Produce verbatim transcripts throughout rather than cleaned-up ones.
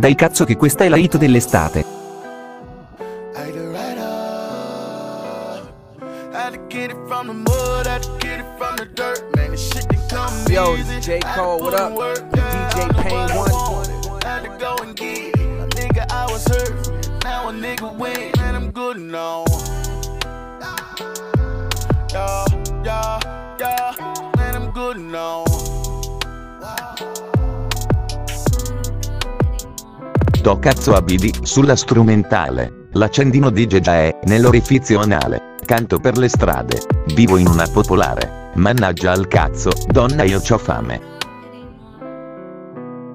Dai cazzo che questa è la hit dell'estate. Yo, J. Cole, what up? D J Pain one. Had to go and get a nigga I was hurt. Now a nigga win and I'm good now. Yo, yo, yo, and I'm good now. Sto cazzo a bidi sulla strumentale, l'accendino di Jedi è nell'orifizio anale, canto per le strade, vivo in una popolare, mannaggia al cazzo, donna io c'ho fame.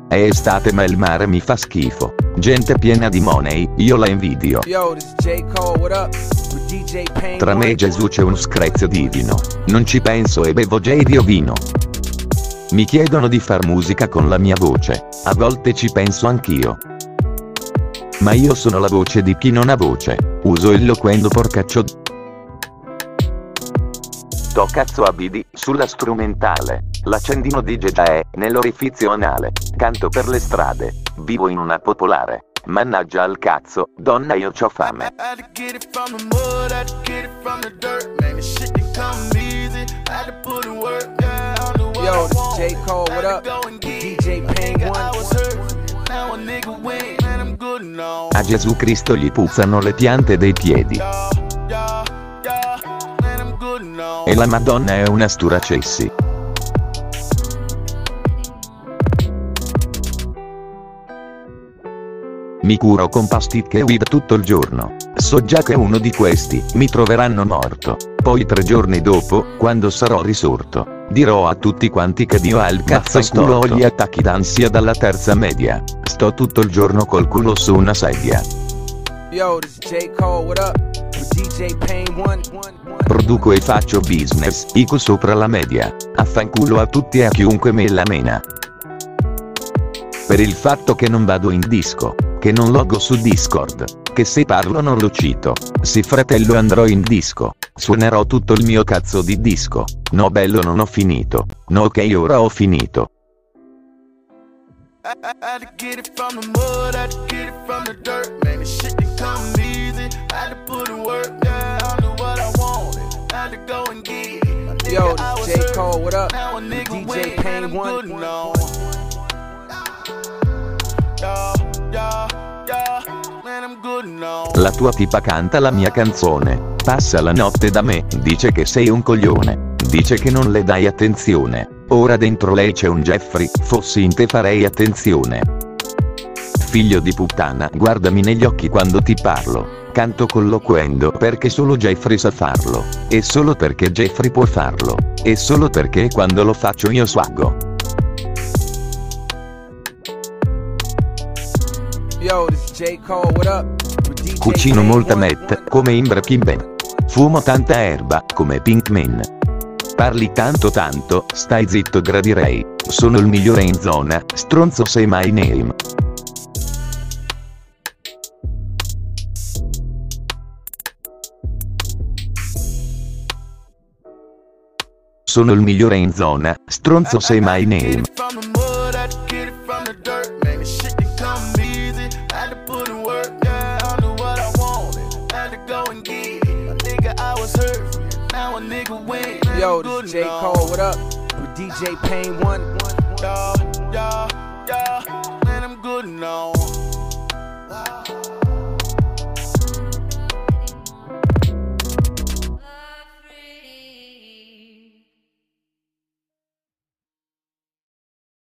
È estate ma il mare mi fa schifo, gente piena di money, io la invidio. Tra me e Gesù c'è uno screzio divino, non ci penso e bevo J D o vino. Mi chiedono di far musica con la mia voce, a volte ci penso anch'io. Ma io sono la voce di chi non ha voce, uso il loquendo porcaccio. Sto cazzo a bidi sulla strumentale, l'accendino di Jedi è nell'orifizio anale, canto per le strade, vivo in una popolare, mannaggia al cazzo, donna io c'ho fame. Yo, J. Cole, what up? D J Pain one. A Gesù Cristo gli puzzano le piante dei piedi. E la Madonna è una sturacessi. Mi curo con pasticche e weed tutto il giorno. So già che uno di questi mi troveranno morto. Poi tre giorni dopo, quando sarò risorto, dirò a tutti quanti che Dio ha il cazzo storto. Ho gli attacchi d'ansia dalla terza media. Sto tutto il giorno col culo su una sedia. Yo, this is J. Cole, what up? D J Pain one. Produco e faccio business, I Q sopra la media. Affanculo a tutti e a chiunque me la mena. Per il fatto che non vado in disco, che non loggo su Discord, che se parlo non lo cito, sì fratello andrò in disco, suonerò tutto il mio cazzo di disco, no bello non ho finito, no ok ora ho finito. Yo, J. Cole, what up? D J Pain one. La tua tipa canta la mia canzone, passa la notte da me, dice che sei un coglione, dice che non le dai attenzione, ora dentro lei c'è un Jeffrey, fossi in te farei attenzione. Figlio di puttana, guardami negli occhi quando ti parlo, canto colloquendo perché solo Jeffrey sa farlo, e solo perché Jeffrey può farlo, e solo perché quando lo faccio io swaggo. Yo, this is J. Cole, what up? Cucino molta meth, come in Breaking Bad. Fumo tanta erba, come Pink Man. Parli tanto tanto, stai zitto gradirei. Sono il migliore in zona, stronzo sei my name. Sono il migliore in zona, stronzo sei my name. Yo, this is J. Cole, what up? With D J Pain one. Yo, yo, yo, and I'm good now.